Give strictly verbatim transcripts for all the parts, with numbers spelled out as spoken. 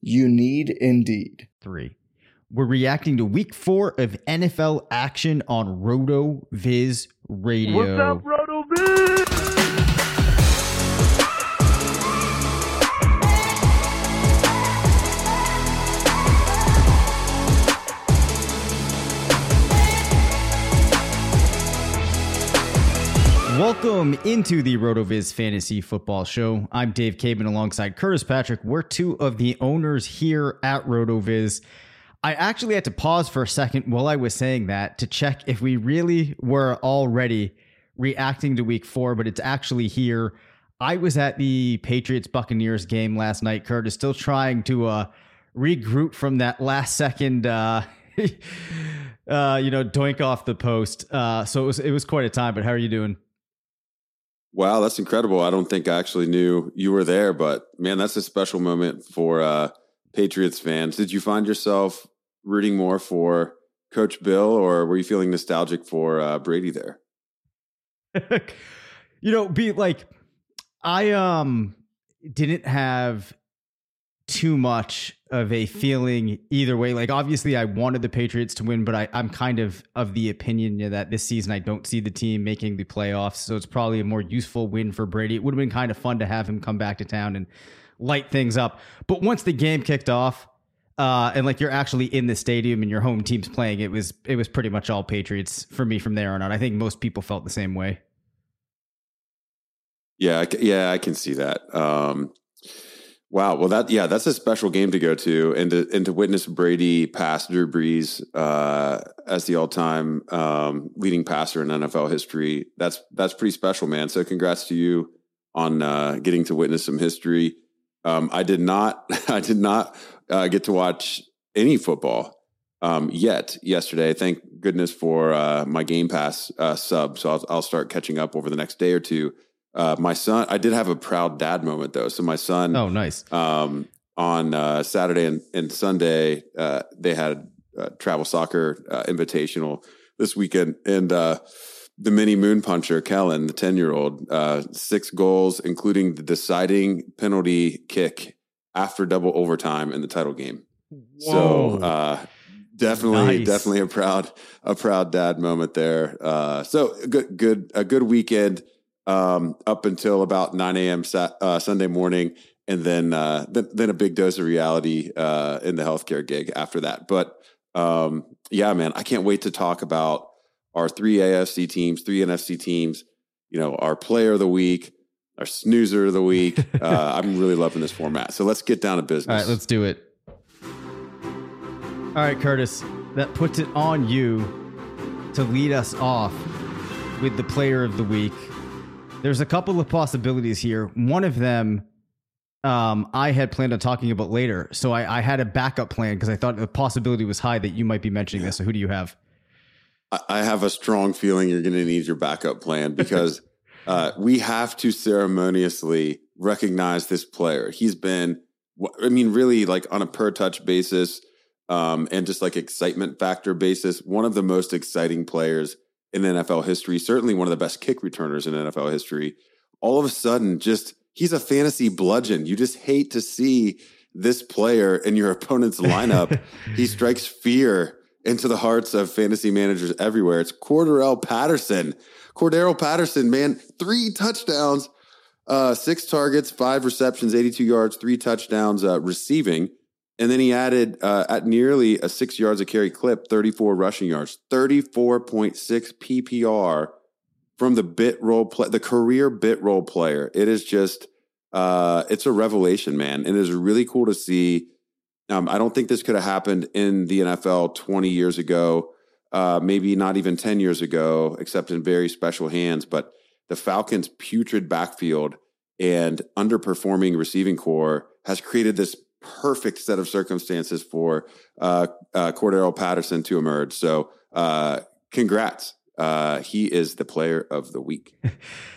You need Indeed. Three. We're reacting to week four of N F L action on RotoViz Radio. What's up, RotoViz? Welcome into the RotoViz Fantasy Football Show. I'm Dave Caban alongside Curtis Patrick. We're two of the owners here at RotoViz. I actually had to pause for a second while I was saying that to check if we really were already reacting to week four, but it's actually here. I was at the Patriots Buccaneers game last night, Curtis, still trying to uh, regroup from that last second, uh, uh, you know, doink off the post. Uh, so it was, it was quite a time, but how are you doing? Wow, that's incredible. I don't think I actually knew you were there, but man, that's a special moment for uh, Patriots fans. Did you find yourself rooting more for Coach Bill, or were you feeling nostalgic for uh, Brady there? You know, be like, I um didn't have too much of a feeling either way. Like, obviously I wanted the Patriots to win, but I, I'm kind of of the opinion that this season I don't see the team making the playoffs, so it's probably a more useful win for Brady. It would have been kind of fun to have him come back to town and light things up. But once the game kicked off, Uh, and like you're actually in the stadium and your home team's playing, it was it was pretty much all Patriots for me from there on out. I think most people felt the same way. Yeah, I, yeah, I can see that. Um, wow, well that yeah, that's a special game to go to, and to and to witness Brady pass Drew Brees uh, as the all time um, leading passer in N F L history. That's that's pretty special, man. So congrats to you on uh, getting to witness some history. Um, I did not. I did not. Uh, get to watch any football um, yet yesterday. Thank goodness for uh, my Game Pass uh, sub. So I'll, I'll start catching up over the next day or two. Uh, my son, I did have a proud dad moment though. So my son, oh, nice. Um, on uh, Saturday and, and Sunday, uh, they had a travel soccer uh, invitational this weekend. And uh, the mini moon puncher, Kellen, the ten year old, uh, six goals, including the deciding penalty kick after double overtime in the title game. Whoa. So uh, definitely, nice. definitely a proud, a proud dad moment there. Uh, so good, good, a good weekend um, up until about nine a.m. Sa- uh, Sunday morning. And then, uh, th- then a big dose of reality uh, in the healthcare gig after that. But um, yeah, man, I can't wait to talk about our three A F C teams, three N F C teams, you know, our player of the week, our snoozer of the week. Uh, I'm really loving this format. So let's get down to business. All right, let's do it. All right, Curtis, that puts it on you to lead us off with the player of the week. There's a couple of possibilities here. One of them um, I had planned on talking about later. So I, I had a backup plan because I thought the possibility was high that you might be mentioning yeah. this. So who do you have? I, I have a strong feeling you're going to need your backup plan because Uh, we have to ceremoniously recognize this player. He's been, I mean, really like on a per touch basis um, and just like excitement factor basis, one of the most exciting players in N F L history, certainly one of the best kick returners in N F L history. All of a sudden, just he's a fantasy bludgeon. You just hate to see this player in your opponent's lineup. He strikes fear into the hearts of fantasy managers everywhere. It's Cordarrelle Patterson. Cordarrelle Patterson, man, three touchdowns, uh, six targets, five receptions, eighty-two yards, three touchdowns uh, receiving. And then he added uh, at nearly a six yards a carry clip, thirty-four rushing yards, thirty-four point six P P R from the bit role play, the career bit role player. It is just, uh, it's a revelation, man. And it is really cool to see. Um, I don't think this could have happened in the N F L twenty years ago, uh, maybe not even ten years ago, except in very special hands. But the Falcons' putrid backfield and underperforming receiving core has created this perfect set of circumstances for uh, uh, Cordarrelle Patterson to emerge. So uh, congrats. Uh, he is the player of the week.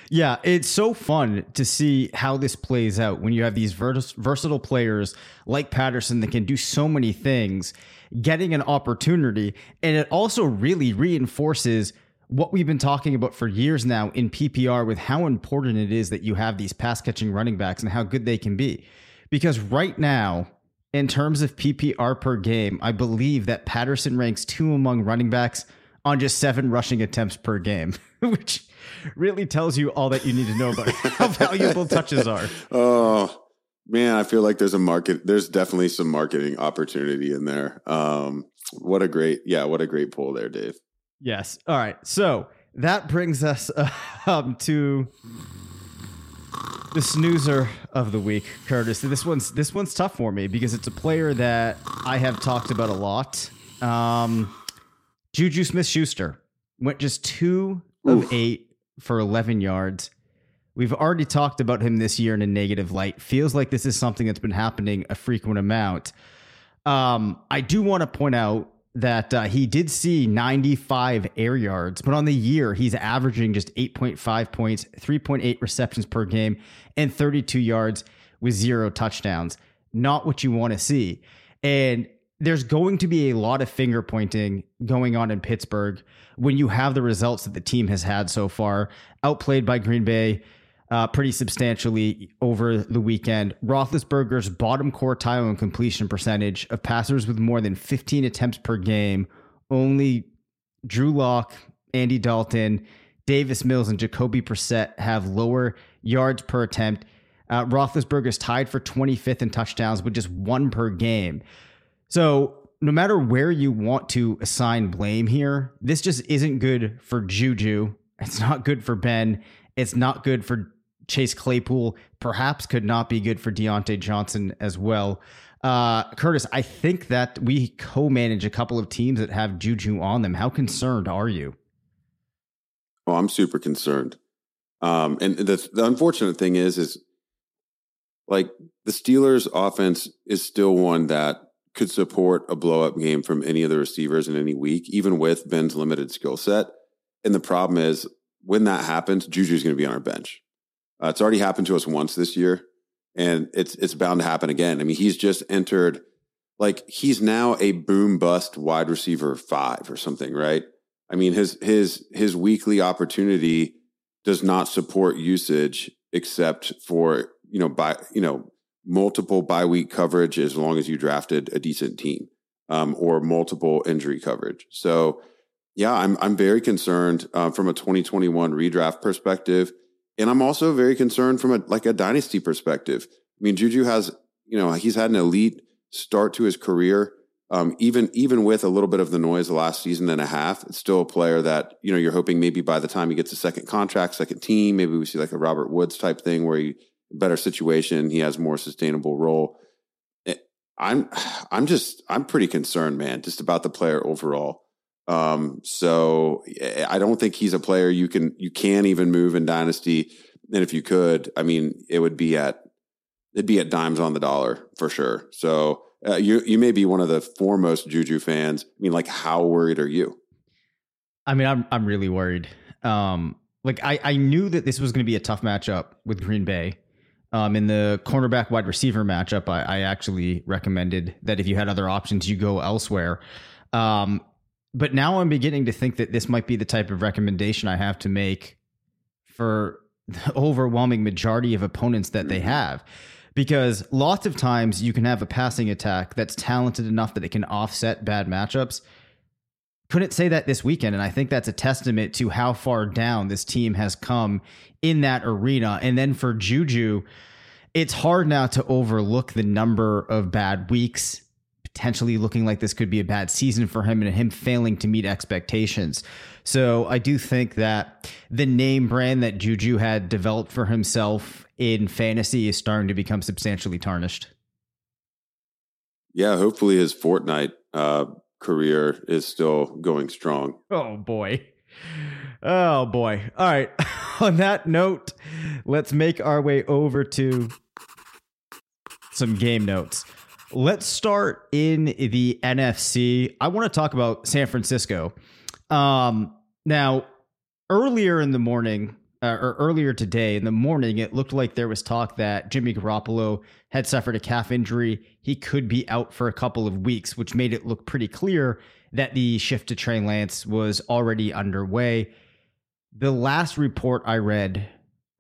Yeah, it's so fun to see how this plays out when you have these vers- versatile players like Patterson that can do so many things, getting an opportunity. And it also really reinforces what we've been talking about for years now in P P R with how important it is that you have these pass-catching running backs and how good they can be. Because right now, in terms of P P R per game, I believe that Patterson ranks two among running backs on just seven rushing attempts per game, which really tells you all that you need to know about how valuable touches are. Oh, man, I feel like there's a market. There's definitely some marketing opportunity in there. Um, what a great, yeah, what a great poll there, Dave. Yes. All right. So that brings us uh, um, to the snoozer of the week, Curtis. This one's this one's tough for me because it's a player that I have talked about a lot. Um, Juju Smith-Schuster went just two Oof. of eight for eleven yards. We've already talked about him this year in a negative light. Feels like this is something that's been happening a frequent amount. Um, I do want to point out that uh, he did see ninety-five air yards, but on the year, he's averaging just eight point five points, three point eight receptions per game, and thirty-two yards with zero touchdowns. Not what you want to see. And there's going to be a lot of finger pointing going on in Pittsburgh when you have the results that the team has had so far. Outplayed by Green Bay uh, pretty substantially over the weekend. Roethlisberger's bottom quartile in completion percentage of passers with more than fifteen attempts per game. Only Drew Lock, Andy Dalton, Davis Mills, and Jacoby Brissett have lower yards per attempt. Uh, Roethlisberger's tied for twenty-fifth in touchdowns with just one per game. So no matter where you want to assign blame here, this just isn't good for Juju. It's not good for Ben. It's not good for Chase Claypool. Perhaps could not be good for Deontay Johnson as well. Uh, Curtis, I think that we co-manage a couple of teams that have Juju on them. How concerned are you? Oh, I'm super concerned. Um, and the, the unfortunate thing is, is like the Steelers' offense is still one that could support a blow-up game from any of the receivers in any week, even with Ben's limited skill set. And the problem is, when that happens, Juju's going to be on our bench. Uh, it's already happened to us once this year, and it's it's bound to happen again. I mean, he's just entered, like, he's now a boom-bust wide receiver five or something, right? I mean, his his his weekly opportunity does not support usage except for, you know, by, you know, multiple bye-week coverage as long as you drafted a decent team, um, or multiple injury coverage. So, yeah, I'm I'm very concerned uh, from a twenty twenty-one redraft perspective, and I'm also very concerned from a like a dynasty perspective. I mean, Juju has, you know, he's had an elite start to his career, um, even even with a little bit of the noise the last season and a half. It's still a player that, you know, you're hoping maybe by the time he gets a second contract, second team, maybe we see like a Robert Woods type thing where he better situation. He has more sustainable role. I'm, I'm just, I'm pretty concerned, man, just about the player overall. Um, so I don't think he's a player you can, you can even move in dynasty. And if you could, I mean, it would be at, it'd be at dimes on the dollar for sure. So uh, you, you may be one of the foremost Juju fans. I mean, like, how worried are you? I mean, I'm, I'm really worried. Um, like I, I knew that this was going to be a tough matchup with Green Bay. Um, in the cornerback wide receiver matchup, I, I actually recommended that if you had other options, you go elsewhere. Um, but now I'm beginning to think that this might be the type of recommendation I have to make for the overwhelming majority of opponents that they have, because lots of times you can have a passing attack that's talented enough that it can offset bad matchups. Couldn't say that this weekend, and I think that's a testament to how far down this team has come in that arena. And then for Juju, it's hard now to overlook the number of bad weeks potentially looking like this could be a bad season for him and him failing to meet expectations. So I do think that the name brand that Juju had developed for himself in fantasy is starting to become substantially tarnished. Yeah, hopefully his Fortnite uh, career is still going strong. Oh, boy. Oh, boy. All right. On that note, let's make our way over to some game notes. Let's start in the N F C. I want to talk about San Francisco. Um, now, earlier in the morning, uh, or earlier today in the morning, it looked like there was talk that Jimmy Garoppolo had suffered a calf injury. He could be out for a couple of weeks, which made it look pretty clear that the shift to Trey Lance was already underway. The last report I read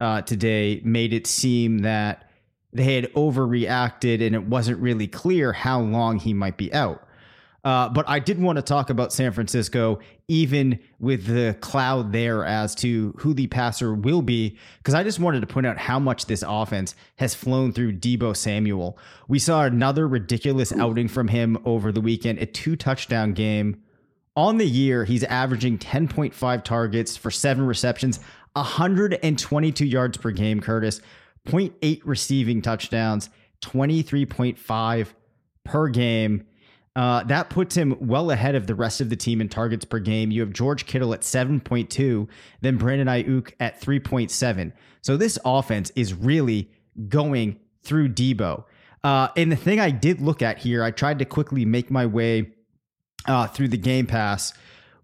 uh, today made it seem that they had overreacted and it wasn't really clear how long he might be out. Uh, but I did want to talk about San Francisco, even with the cloud there as to who the passer will be, because I just wanted to point out how much this offense has flown through Debo Samuel. We saw another ridiculous outing from him over the weekend, a two touchdown game. On the year, he's averaging ten point five targets for seven receptions, one hundred twenty-two yards per game, Curtis, zero point eight receiving touchdowns, twenty-three point five per game. Uh, that puts him well ahead of the rest of the team in targets per game. You have George Kittle at seven point two, then Brandon Aiyuk at three point seven. So this offense is really going through Debo. Uh, and the thing I did look at here, I tried to quickly make my way uh, through the game pass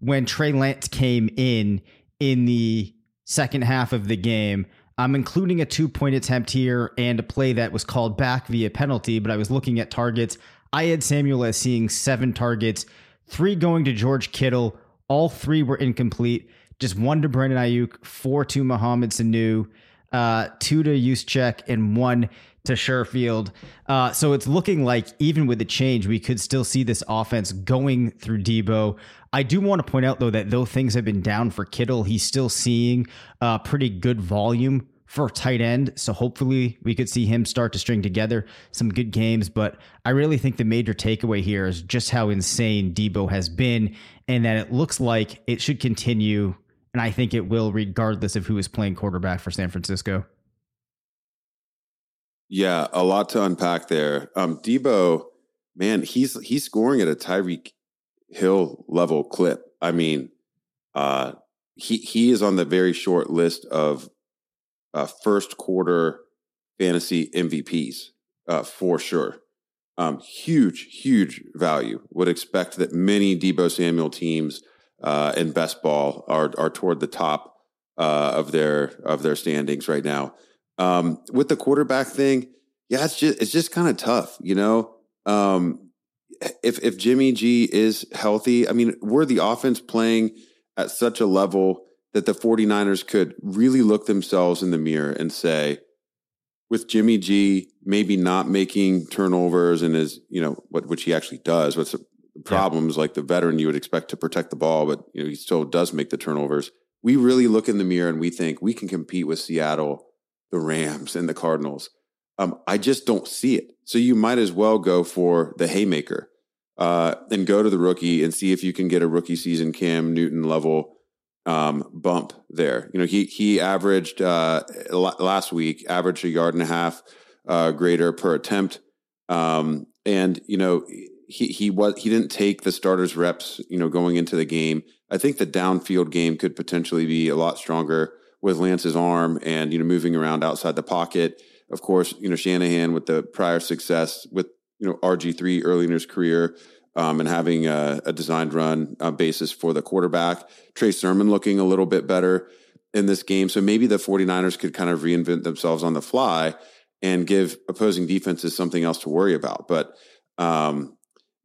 when Trey Lance came in in the second half of the game. I'm including a two-point attempt here and a play that was called back via penalty, but I was looking at targets. I had Samuel as seeing seven targets, three going to George Kittle. All three were incomplete. Just one to Brandon Aiyuk, four to Mohamed Sanu, uh, two to Juszczyk, and one to Sherfield. Uh, so it's looking like even with the change, we could still see this offense going through Debo. I do want to point out, though, that though things have been down for Kittle, he's still seeing uh, pretty good volume for tight end. So hopefully we could see him start to string together some good games. But I really think the major takeaway here is just how insane Debo has been and that it looks like it should continue. And I think it will, regardless of who is playing quarterback for San Francisco. Yeah, a lot to unpack there. Um, Debo, man, he's he's scoring at a Tyreek Hill level clip. I mean, uh, he he is on the very short list of Uh, first quarter fantasy M V Ps uh, for sure. Um, huge, huge value. Would expect that many Debo Samuel teams uh, in best ball are are toward the top uh, of their of their standings right now. Um, with the quarterback thing, yeah, it's just it's just kind of tough, you know. Um, if if Jimmy G is healthy, I mean, we're the offense playing at such a level that the 49ers could really look themselves in the mirror and say, with Jimmy G maybe not making turnovers and his, you know, what which he actually does, what's the problems yeah. like the veteran you would expect to protect the ball, but you know, he still does make the turnovers. We really look in the mirror and we think we can compete with Seattle, the Rams, and the Cardinals. Um, I just don't see it. So you might as well go for the haymaker uh, and go to the rookie and see if you can get a rookie season Cam Newton level Um, bump there. You know, he he averaged uh, last week, averaged a yard and a half uh, greater per attempt. Um, and, you know, he he was he didn't take the starters reps, you know, going into the game. I think the downfield game could potentially be a lot stronger with Lance's arm and, you know, moving around outside the pocket. Of course, you know, Shanahan with the prior success with, you know, R G three early in his career, Um, and having a, a designed run uh, basis for the quarterback. Trey Sermon looking a little bit better in this game. So maybe the 49ers could kind of reinvent themselves on the fly and give opposing defenses something else to worry about. But, um,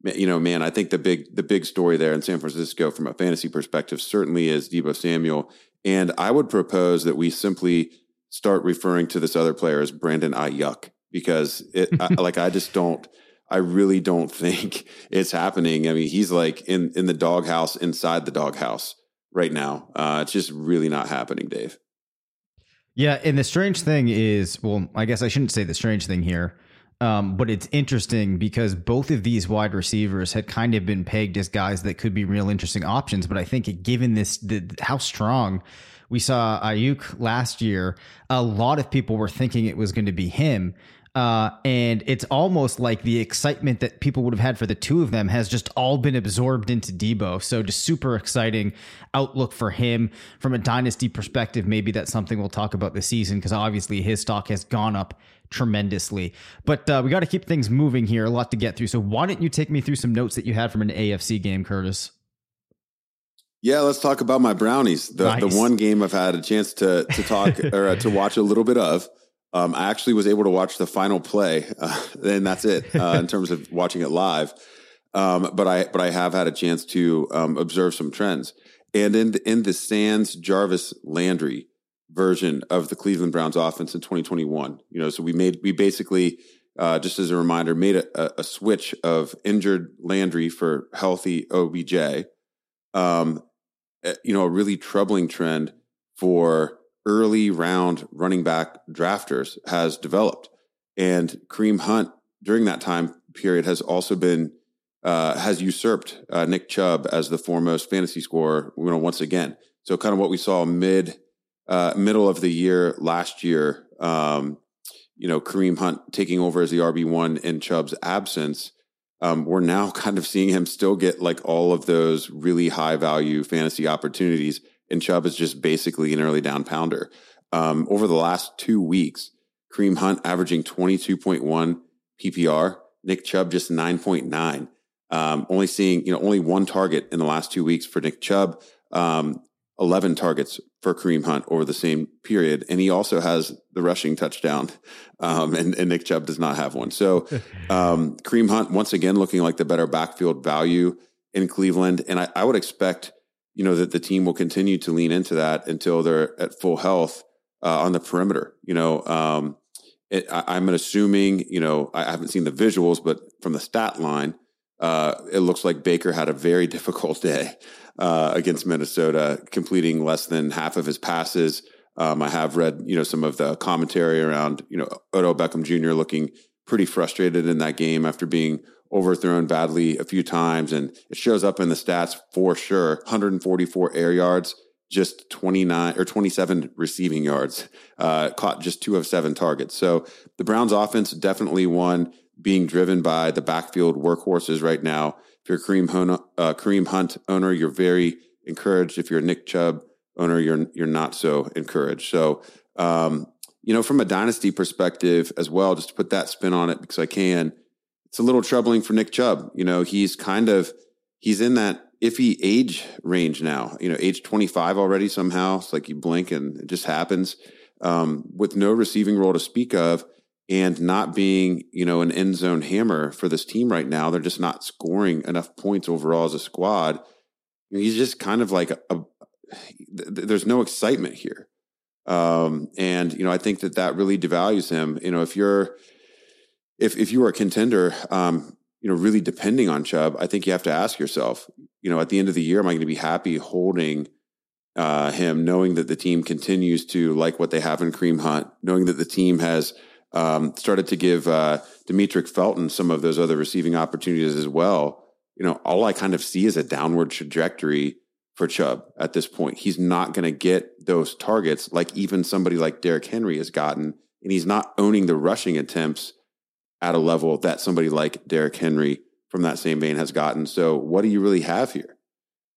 you know, man, I think the big the big story there in San Francisco from a fantasy perspective certainly is Debo Samuel. And I would propose that we simply start referring to this other player as Brandon Aiyuk because, it I, like, I just don't – I really don't think it's happening. I mean, he's like in, in the doghouse, inside the doghouse right now. Uh, it's just really not happening, Dave. Yeah. And the strange thing is, well, I guess I shouldn't say the strange thing here. Um, but it's interesting because both of these wide receivers had kind of been pegged as guys that could be real interesting options. But I think it, given this, the, how strong we saw Aiyuk last year, a lot of people were thinking it was going to be him. Uh, and it's almost like the excitement that people would have had for the two of them has just all been absorbed into Debo. So just super exciting outlook for him from a dynasty perspective. Maybe that's something we'll talk about this season because obviously his stock has gone up tremendously. But uh, we got to keep things moving here. A lot to get through. So why don't you take me through some notes that you had from an A F C game, Curtis? Yeah, let's talk about my Brownies. The, nice. the one game I've had a chance to to talk or uh, to watch a little bit of. Um, I actually was able to watch the final play, uh, and that's it uh, in terms of watching it live. Um, but I but I have had a chance to um, observe some trends. And in the, in the Sands Jarvis Landry version of the Cleveland Browns offense in twenty twenty-one, you know, so we made we basically uh, just as a reminder made a, a switch of injured Landry for healthy O B J. Um, you know, a really troubling trend for early round running back drafters has developed. And Kareem Hunt during that time period has also been, uh, has usurped uh, Nick Chubb as the foremost fantasy scorer, you know, once again. So kind of what we saw mid, uh, middle of the year last year, um, you know, Kareem Hunt taking over as the R B one in Chubb's absence. Um, we're now kind of seeing him still get like all of those really high value fantasy opportunities. And Chubb is just basically an early down pounder. Um, over the last two weeks, Kareem Hunt averaging twenty-two point one P P R, Nick Chubb just nine point nine. Um, only seeing, you know, only one target in the last two weeks for Nick Chubb, um, eleven targets for Kareem Hunt over the same period. And he also has the rushing touchdown, um, and, and Nick Chubb does not have one. So um, Kareem Hunt, once again, looking like the better backfield value in Cleveland. And I, I would expect, you know, that the team will continue to lean into that until they're at full health uh, on the perimeter. You know, um, it, I, I'm assuming, you know, I haven't seen the visuals, but from the stat line, uh, it looks like Baker had a very difficult day uh, against Minnesota, completing less than half of his passes. Um, I have read, you know, some of the commentary around, you know, Odell Beckham Junior looking pretty frustrated in that game after being overthrown badly a few times, and it shows up in the stats for sure. one hundred forty-four air yards, just twenty-nine or twenty-seven receiving yards, uh, caught just two of seven targets. So the Browns offense definitely one being driven by the backfield workhorses right now. If you're Kareem Hunt, uh, Kareem Hunt owner, you're very encouraged. If you're a Nick Chubb owner, you're you're not so encouraged. So, um, you know, from a dynasty perspective as well, just to put that spin on it because I can. It's a little troubling for Nick Chubb. You know, he's kind of, he's in that iffy age range now, you know, age twenty-five already somehow. It's like you blink and it just happens, um, with no receiving role to speak of and not being, you know, an end zone hammer for this team right now. They're just not scoring enough points overall as a squad. He's just kind of like, a, a, there's no excitement here. Um, and, you know, I think that that really devalues him. You know, if you're, If if you are a contender, um, you know, really depending on Chubb, I think you have to ask yourself, you know, at the end of the year, am I going to be happy holding uh, him, knowing that the team continues to like what they have in Kareem Hunt, knowing that the team has um, started to give uh, Demetric Felton some of those other receiving opportunities as well. You know, all I kind of see is a downward trajectory for Chubb at this point. He's not going to get those targets like even somebody like Derrick Henry has gotten, and he's not owning the rushing attempts at a level that somebody like Derrick Henry from that same vein has gotten. So what do you really have here?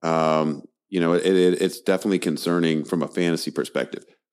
Um, you know, it, it, it's definitely concerning from a fantasy perspective.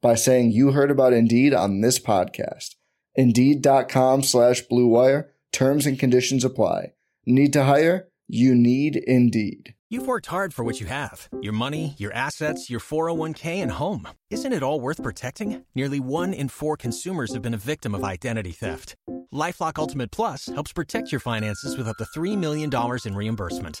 by saying you heard about Indeed on this podcast. Indeed.com slash Blue Wire. Terms and conditions apply. Need to hire? You need Indeed. You've worked hard for what you have, your money, your assets, your four oh one k, and home. Isn't it all worth protecting? Nearly one in four consumers have been a victim of identity theft. LifeLock Ultimate Plus helps protect your finances with up to three million dollars in reimbursement.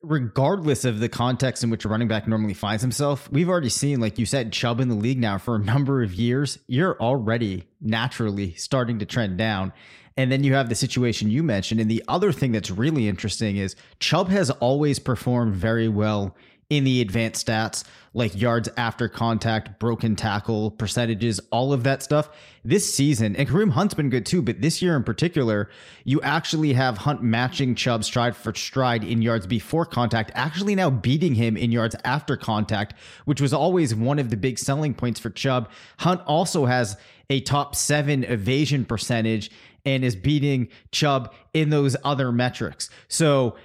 regardless of the context in which a running back normally finds himself, we've already seen, like you said, Chubb in the league now for a number of years. You're already naturally starting to trend down. And then you have the situation you mentioned. And the other thing that's really interesting is Chubb has always performed very well in the advanced stats, like yards after contact, broken tackle, percentages, all of that stuff. This season, and Kareem Hunt's been good too, but this year in particular, you actually have Hunt matching Chubb stride for stride in yards before contact, actually now beating him in yards after contact, which was always one of the big selling points for Chubb. Hunt also has a top seven evasion percentage and is beating Chubb in those other metrics. So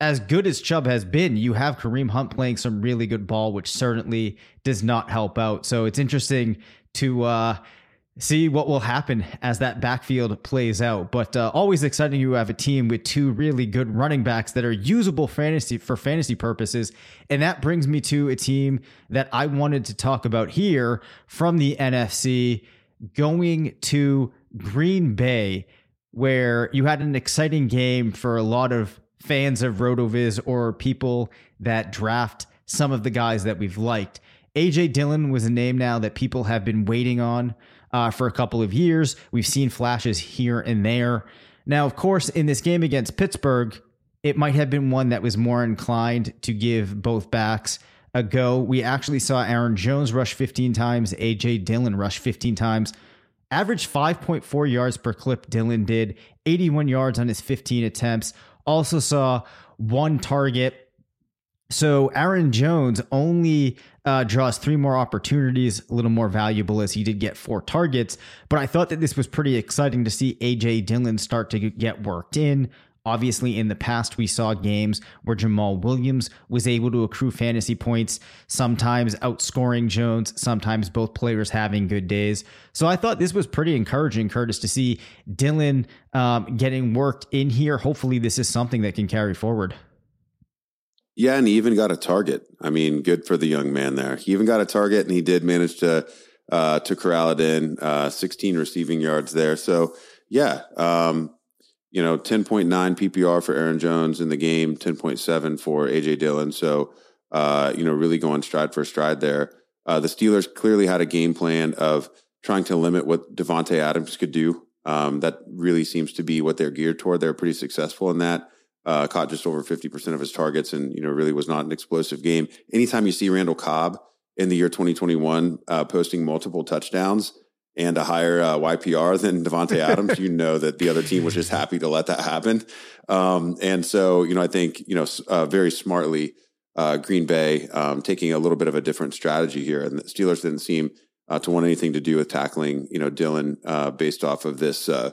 as good as Chubb has been, you have Kareem Hunt playing some really good ball, which certainly does not help out. So it's interesting to uh, see what will happen as that backfield plays out. But uh, always exciting you have a team with two really good running backs that are usable fantasy for fantasy purposes. And that brings me to a team that I wanted to talk about here from the N F C, going to Green Bay, where you had an exciting game for a lot of fans of RotoViz or people that draft some of the guys that we've liked. A J. Dillon was a name now that people have been waiting on uh, for a couple of years. We've seen flashes here and there. Now, of course, in this game against Pittsburgh, it might have been one that was more inclined to give both backs a go. We actually saw Aaron Jones rush fifteen times, A J. Dillon rush fifteen times. Averaged five point four yards per clip, Dillon did, eighty-one yards on his fifteen attempts. Also saw one target. So Aaron Jones only uh, draws three more opportunities, a little more valuable as he did get four targets. But I thought that this was pretty exciting to see A J. Dillon start to get worked in. Obviously, in the past, we saw games where Jamal Williams was able to accrue fantasy points, sometimes outscoring Jones, sometimes both players having good days. So I thought this was pretty encouraging, Curtis, to see Dillon um, getting worked in here. Hopefully, this is something that can carry forward. Yeah, and he even got a target. I mean, good for the young man there. He even got a target, and he did manage to uh, to corral it in, uh, sixteen receiving yards there. So, yeah, um you know, ten point nine P P R for Aaron Jones in the game, ten point seven for A J. Dillon. So, uh, you know, really going stride for stride there. Uh, the Steelers clearly had a game plan of trying to limit what Davante Adams could do. Um, that really seems to be what they're geared toward. They're pretty successful in that. Uh, caught just over fifty percent of his targets and, you know, really was not an explosive game. Anytime you see Randall Cobb in the year twenty twenty-one uh, posting multiple touchdowns and a higher uh, Y P R than Davante Adams, you know that the other team was just happy to let that happen. Um, and so, you know, I think, you know, uh, very smartly, uh, Green Bay um, taking a little bit of a different strategy here. And the Steelers didn't seem uh, to want anything to do with tackling, you know, Dillon uh, based off of this uh,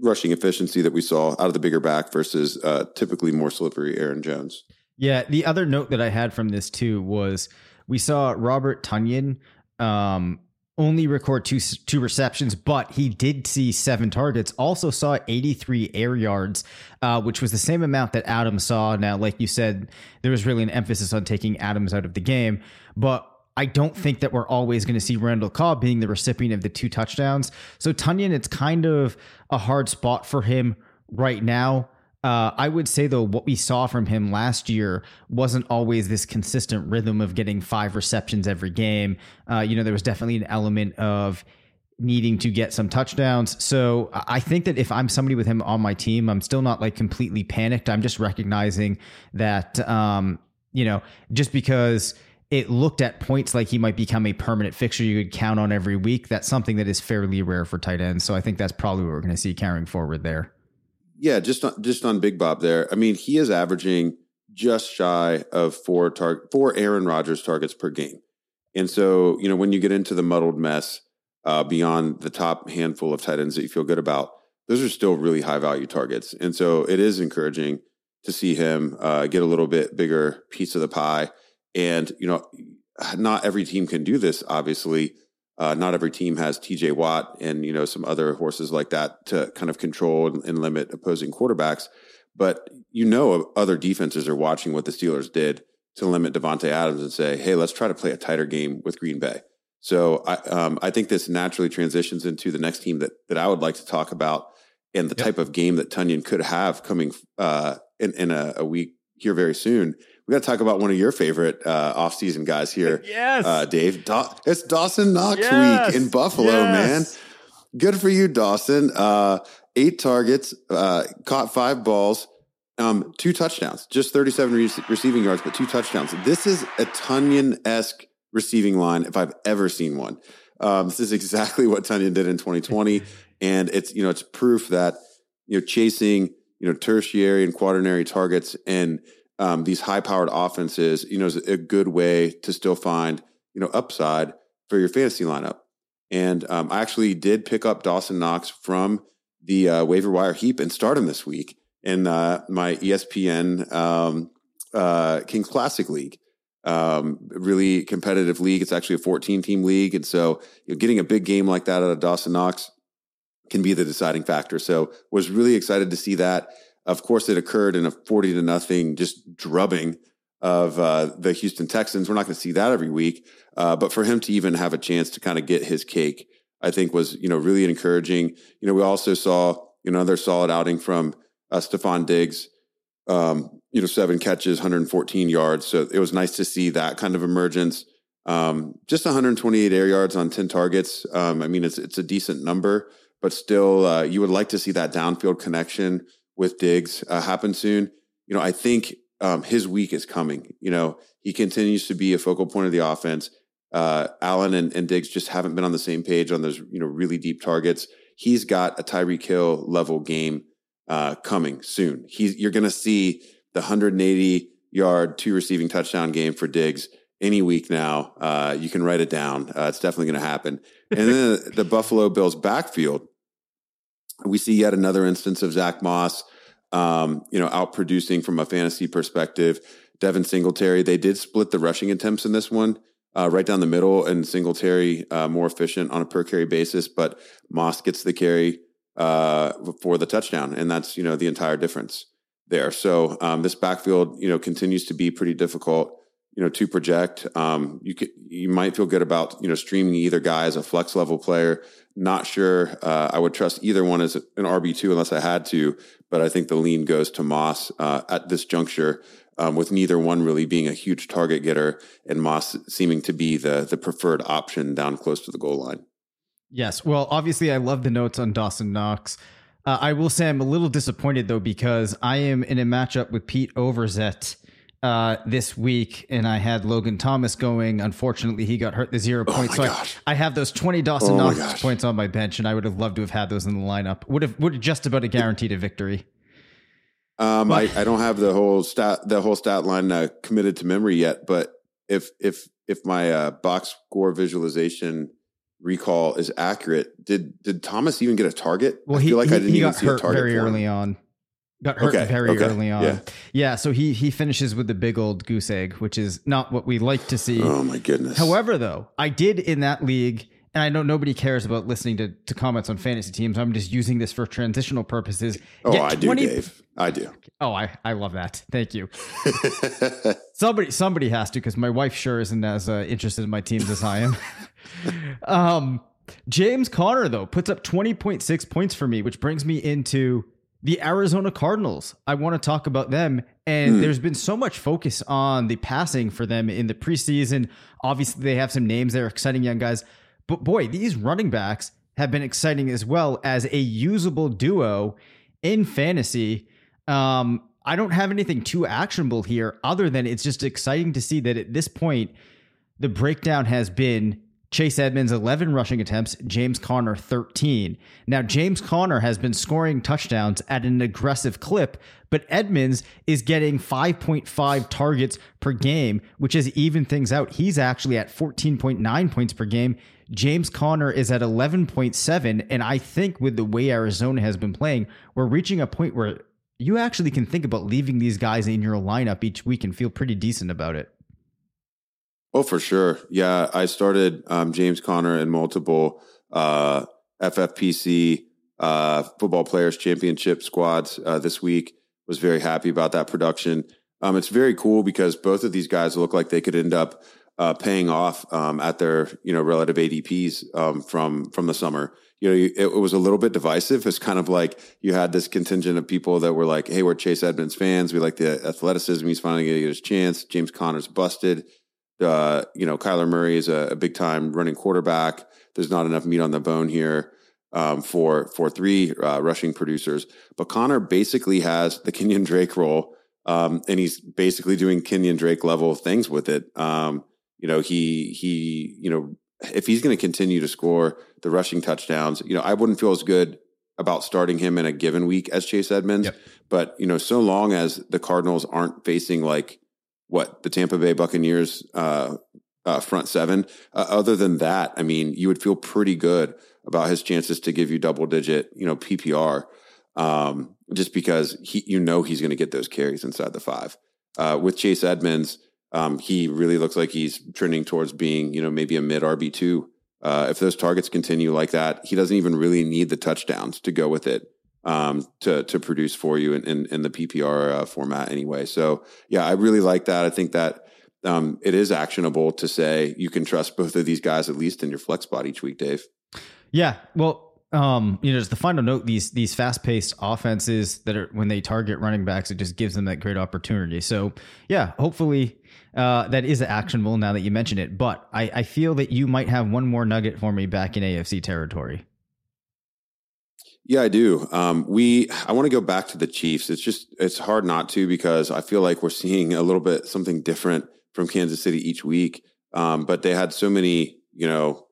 rushing efficiency that we saw out of the bigger back versus uh, typically more slippery Aaron Jones. Yeah. The other note that I had from this too was we saw Robert Tonyan, um, only record two two receptions, but he did see seven targets. Also saw eighty-three air yards, uh, which was the same amount that Adams saw. Now, like you said, there was really an emphasis on taking Adams out of the game, but I don't think that we're always going to see Randall Cobb being the recipient of the two touchdowns. So Tonyan, it's kind of a hard spot for him right now. Uh, I would say, though, what we saw from him last year wasn't always this consistent rhythm of getting five receptions every game. Uh, you know, there was definitely an element of needing to get some touchdowns. So I think that if I'm somebody with him on my team, I'm still not like completely panicked. I'm just recognizing that, um, you know, just because it looked at points like he might become a permanent fixture you could count on every week, that's something that is fairly rare for tight ends. So I think that's probably what we're going to see carrying forward there. Yeah, just on, just on Big Bob there. I mean, he is averaging just shy of four tar- four Aaron Rodgers targets per game. And so, you know, when you get into the muddled mess uh, beyond the top handful of tight ends that you feel good about, those are still really high value targets. And so it is encouraging to see him uh, get a little bit bigger piece of the pie. And, you know, not every team can do this, obviously. Uh, not every team has T J Watt and, you know, some other horses like that to kind of control and, and limit opposing quarterbacks. But, you know, other defenses are watching what the Steelers did to limit Davante Adams and say, hey, let's try to play a tighter game with Green Bay. So I um, I think this naturally transitions into the next team that, that I would like to talk about and the yep. type of game that Tonyan could have coming uh, in, in a, a week here very soon. We got to talk about one of your favorite uh, off-season guys here, yes, uh, Dave. Da- it's Dawson Knox yes. week in Buffalo, yes. man. Good for you, Dawson. Uh, eight targets, uh, caught five balls, um, two touchdowns. Just thirty-seven re- receiving yards, but two touchdowns. This is a Tonyan-esque receiving line if I've ever seen one. Um, this is exactly what Tonyan did in twenty twenty, and it's you know it's proof that you know chasing you know tertiary and quaternary targets and Um, these high-powered offenses, you know, is a good way to still find, you know, upside for your fantasy lineup. And um, I actually did pick up Dawson Knox from the uh, waiver wire heap and start him this week in uh, my E S P N um, uh, Kings Classic League. Um, really competitive league. It's actually a fourteen-team league. And so you know, getting a big game like that out of Dawson Knox can be the deciding factor. So was really excited to see that. Of course, it occurred in a forty to nothing just drubbing of uh, the Houston Texans. We're not going to see that every week. Uh, but for him to even have a chance to kind of get his cake, I think was, you know, really encouraging. You know, we also saw you know, another solid outing from uh, Stefon Diggs, um, you know, seven catches, one hundred fourteen yards. So it was nice to see that kind of emergence. Um, just one hundred twenty-eight air yards on ten targets. Um, I mean, it's, it's a decent number, but still uh, you would like to see that downfield connection with Diggs uh, happen soon. You know, I think um, his week is coming. You know, he continues to be a focal point of the offense. Uh, Allen and, and Diggs just haven't been on the same page on those, you know, really deep targets. He's got a Tyreek Hill level game uh, coming soon. He's, you're going to see the one hundred eighty yard, two receiving touchdown game for Diggs any week now. Uh, you can write it down. Uh, it's definitely going to happen. And then the Buffalo Bills backfield, we see yet another instance of Zach Moss, um, you know, outproducing from a fantasy perspective. Devin Singletary, they did split the rushing attempts in this one uh, right down the middle, and Singletary uh, more efficient on a per carry basis, but Moss gets the carry uh, for the touchdown, and that's, you know, the entire difference there. So um, this backfield, you know, continues to be pretty difficult, you know, to project. Um, you could, you might feel good about, you know, streaming either guy as a flex level player. Not sure uh, I would trust either one as an R B two unless I had to, but I think the lean goes to Moss uh, at this juncture, um, with neither one really being a huge target getter and Moss seeming to be the the preferred option down close to the goal line. Yes. Well, obviously I love the notes on Dawson Knox. Uh, I will say I'm a little disappointed though, because I am in a matchup with Pete Overzet uh, this week, and I had Logan Thomas going. Unfortunately, he got hurt the zero points. Oh so I, I have those twenty Dawson oh Knox points on my bench, and I would have loved to have had those in the lineup. Would have would have just about a guaranteed a victory. Um, I, I don't have the whole stat the whole stat line uh, committed to memory yet, but if if if my uh, box score visualization recall is accurate, did did Thomas even get a target? Well, I he, feel like he, I didn't he even got see hurt a target very early on. Got hurt okay, very okay, early on. Yeah. yeah, so he he finishes with the big old goose egg, which is not what we like to see. Oh, my goodness. However, though, I did in that league, and I know nobody cares about listening to, to comments on fantasy teams. I'm just using this for transitional purposes. Oh, Get I twenty- do, Dave. I do. Oh, I, I love that. Thank you. somebody somebody has to, because my wife sure isn't as uh, interested in my teams as I am. um, James Conner, though, puts up twenty point six points for me, which brings me into the Arizona Cardinals. I want to talk about them. And mm. there's been so much focus on the passing for them in the preseason. Obviously, they have some names that are exciting young guys. But boy, these running backs have been exciting as well as a usable duo in fantasy. Um, I don't have anything too actionable here other than it's just exciting to see that at this point, the breakdown has been Chase Edmonds, eleven rushing attempts, James Conner, thirteen. Now, James Conner has been scoring touchdowns at an aggressive clip, but Edmonds is getting five point five targets per game, which has evened things out. He's actually at fourteen point nine points per game. James Conner is at eleven point seven. And I think with the way Arizona has been playing, we're reaching a point where you actually can think about leaving these guys in your lineup each week and feel pretty decent about it. Oh, for sure. Yeah, I started um, James Conner in multiple uh, F F P C uh, Football Players Championship squads uh, this week. Was very happy about that production. Um, it's very cool because both of these guys look like they could end up uh, paying off um, at their you know relative A D Ps um, from from the summer. You know, it, it was a little bit divisive. It's kind of like you had this contingent of people that were like, "Hey, we're Chase Edmonds fans. We like the athleticism. He's finally going to get his chance. James Conner's busted." Uh, you know, Kyler Murray is a, a big time running quarterback. There's not enough meat on the bone here um, for for three uh, rushing producers. But Connor basically has the Kenyon Drake role, um, and he's basically doing Kenyon Drake level things with it. Um, you know, he he you know if he's going to continue to score the rushing touchdowns, you know, I wouldn't feel as good about starting him in a given week as Chase Edmonds. Yep. But you know, so long as the Cardinals aren't facing like. What the Tampa Bay Buccaneers uh, uh, front seven. Uh, other than that, I mean, you would feel pretty good about his chances to give you double digit, you know, P P R, um, just because he, you know, he's going to get those carries inside the five. Uh, with Chase Edmonds, um, he really looks like he's trending towards being, you know, maybe a mid R B two. Uh, if those targets continue like that, he doesn't even really need the touchdowns to go with it. Um, to to produce for you in, in, in the P P R uh, format anyway. So, yeah, I really like that. I think that um, it is actionable to say you can trust both of these guys at least in your flex spot each week, Dave. Yeah, well, um, you know, just the final note, these these fast-paced offenses that are when they target running backs, it just gives them that great opportunity. So, yeah, hopefully uh, that is actionable now that you mention it. But I, I feel that you might have one more nugget for me back in A F C territory. Yeah, I do. Um, we, I want to go back to the Chiefs. It's just, it's hard not to, because I feel like we're seeing a little bit something different from Kansas City each week. Um, but they had so many, you know,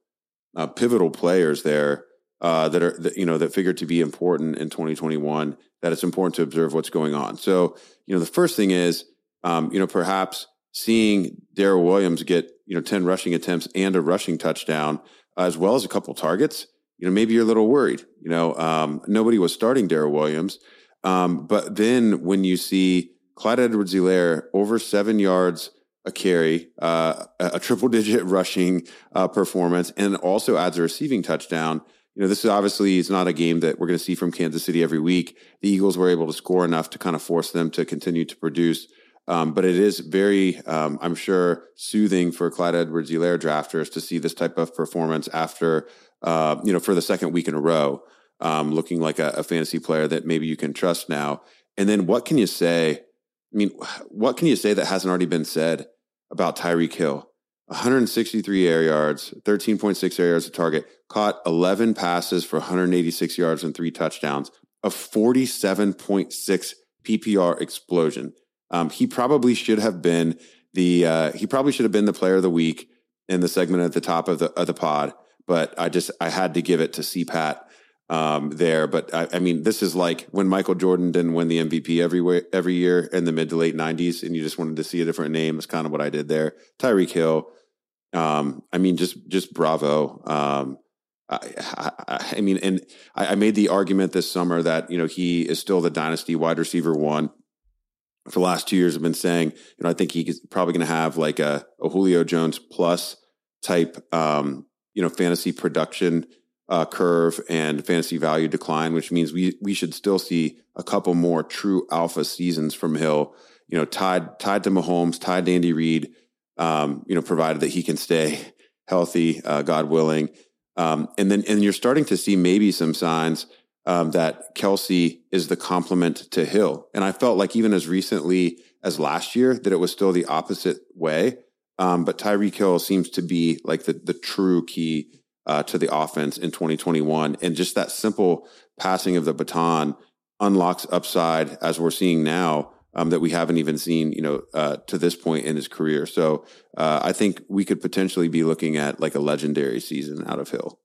uh, pivotal players there uh, that are, that, you know, that figured to be important in twenty twenty-one that it's important to observe what's going on. So, you know, the first thing is, um, you know, perhaps seeing Darrell Williams get, you know, ten rushing attempts and a rushing touchdown, uh, as well as a couple targets. You know, maybe you're a little worried, you know, um, nobody was starting Darrell Williams. Um, but then when you see Clyde Edwards-Helaire over seven yards a carry, uh, a triple digit rushing uh, performance, and also adds a receiving touchdown, you know, this is obviously is not a game that we're going to see from Kansas City every week. The Eagles were able to score enough to kind of force them to continue to produce. Um, but it is very, um, I'm sure, soothing for Clyde Edwards-Helaire drafters to see this type of performance after, uh, you know, for the second week in a row, um, looking like a, a fantasy player that maybe you can trust now. And then what can you say? I mean, what can you say that hasn't already been said about Tyreek Hill? one hundred sixty-three air yards, thirteen point six air yards a target, caught eleven passes for one hundred eighty-six yards and three touchdowns, a forty-seven point six P P R explosion. Um, he probably should have been the uh, he probably should have been the player of the week in the segment at the top of the of the pod. But I just I had to give it to C Pat um, there. But I, I mean, this is like when Michael Jordan didn't win the M V P every every year in the mid to late nineties, and you just wanted to see a different name. Is kind of what I did there. Tyreek Hill. Um, I mean, just just bravo. Um, I, I, I mean, and I, I made the argument this summer that you know he is still the dynasty wide receiver one. For the last two years, I've been saying, you know, I think he's probably going to have like a, a Julio Jones plus type, um, you know, fantasy production uh, curve and fantasy value decline, which means we we should still see a couple more true alpha seasons from Hill, you know, tied tied to Mahomes, tied to Andy Reid, um, you know, provided that he can stay healthy, uh, God willing, um, and then and you're starting to see maybe some signs. Um, that Kelsey is the complement to Hill. And I felt like even as recently as last year that it was still the opposite way. Um, but Tyreek Hill seems to be like the, the true key uh, to the offense in twenty twenty-one. And just that simple passing of the baton unlocks upside as we're seeing now um, that we haven't even seen, you know, uh, to this point in his career. So uh, I think we could potentially be looking at like a legendary season out of Hill.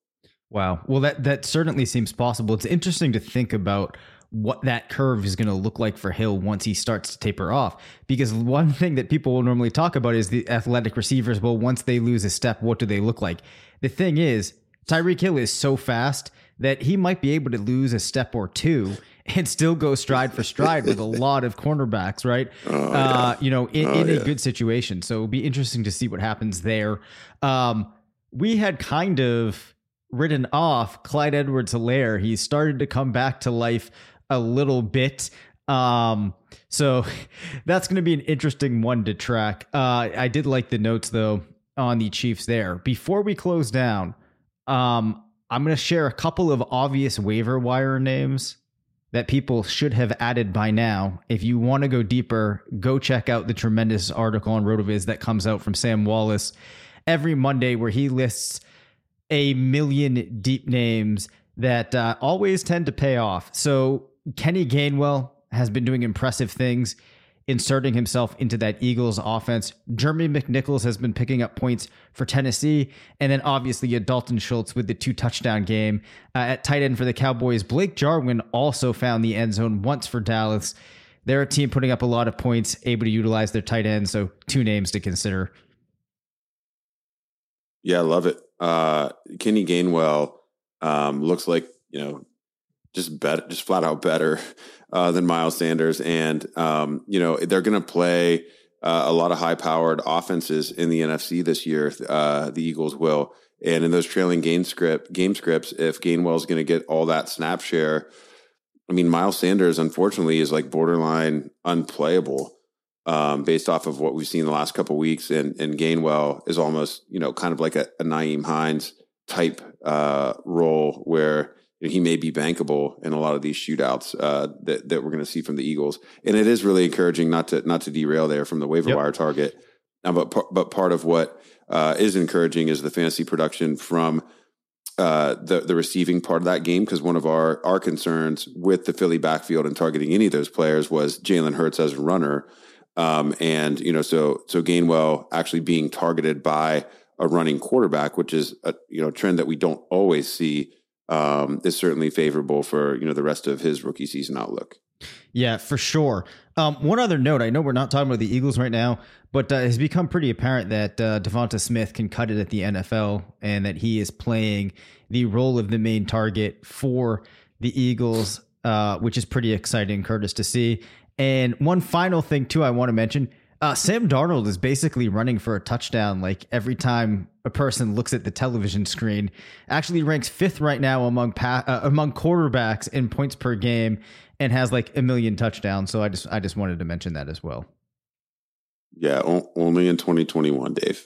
Wow. Well, that, that certainly seems possible. It's interesting to think about what that curve is going to look like for Hill once he starts to taper off. Because one thing that people will normally talk about is the athletic receivers. Well, once they lose a step, what do they look like? The thing is, Tyreek Hill is so fast that he might be able to lose a step or two and still go stride for stride with a lot of cornerbacks, right? Oh, yeah. uh, you know, in, oh, in a yeah. good situation. So it'll be interesting to see what happens there. Um, we had kind of written off Clyde Edwards-Helaire. He started to come back to life a little bit. Um, so that's going to be an interesting one to track. Uh, I did like the notes though on the Chiefs there. Before we close down, um, I'm going to share a couple of obvious waiver wire names that people should have added by now. If you want to go deeper, go check out the tremendous article on RotoViz that comes out from Sam Wallace every Monday, where he lists a million deep names that uh, always tend to pay off. So Kenny Gainwell has been doing impressive things, inserting himself into that Eagles offense. Jeremy McNichols has been picking up points for Tennessee. And then obviously Dalton Schultz with the two touchdown game uh, at tight end for the Cowboys. Blake Jarwin also found the end zone once for Dallas. They're a team putting up a lot of points, able to utilize their tight end. So two names to consider. Yeah, I love it. Uh, Kenny Gainwell um, looks like, you know, just better, just flat out better uh, than Miles Sanders. And, um, you know, they're going to play uh, a lot of high powered offenses in the N F C this year. Uh, the Eagles will. And in those trailing game script game scripts, if Gainwell's going to get all that snap share, I mean, Miles Sanders, unfortunately, is like borderline unplayable um, based off of what we've seen the last couple of weeks. And, and Gainwell is almost, you know, kind of like a, a Nyheim Hines type uh, role where he may be bankable in a lot of these shootouts uh, that, that we're going to see from the Eagles. And it is really encouraging, not to not to derail there from the waiver yep. wire target. Um, but, but part of what uh, is encouraging is the fantasy production from uh, the, the receiving part of that game, because one of our, our concerns with the Philly backfield and targeting any of those players was Jalen Hurts as a runner. Um, and, you know, so so Gainwell actually being targeted by a running quarterback, which is a you know trend that we don't always see, Um, is certainly favorable for, you know, the rest of his rookie season outlook. Yeah, for sure. Um, one other note, I know we're not talking about the Eagles right now, but uh, it's become pretty apparent that uh, Devonta Smith can cut it at the N F L and that he is playing the role of the main target for the Eagles, uh, which is pretty exciting, Curtis, to see. And one final thing, too, I want to mention, uh, Sam Darnold is basically running for a touchdown like every time a person looks at the television screen. Actually ranks fifth right now among pa- uh, among quarterbacks in points per game and has like a million touchdowns. So I just I just wanted to mention that as well. Yeah, o- only in twenty twenty-one, Dave.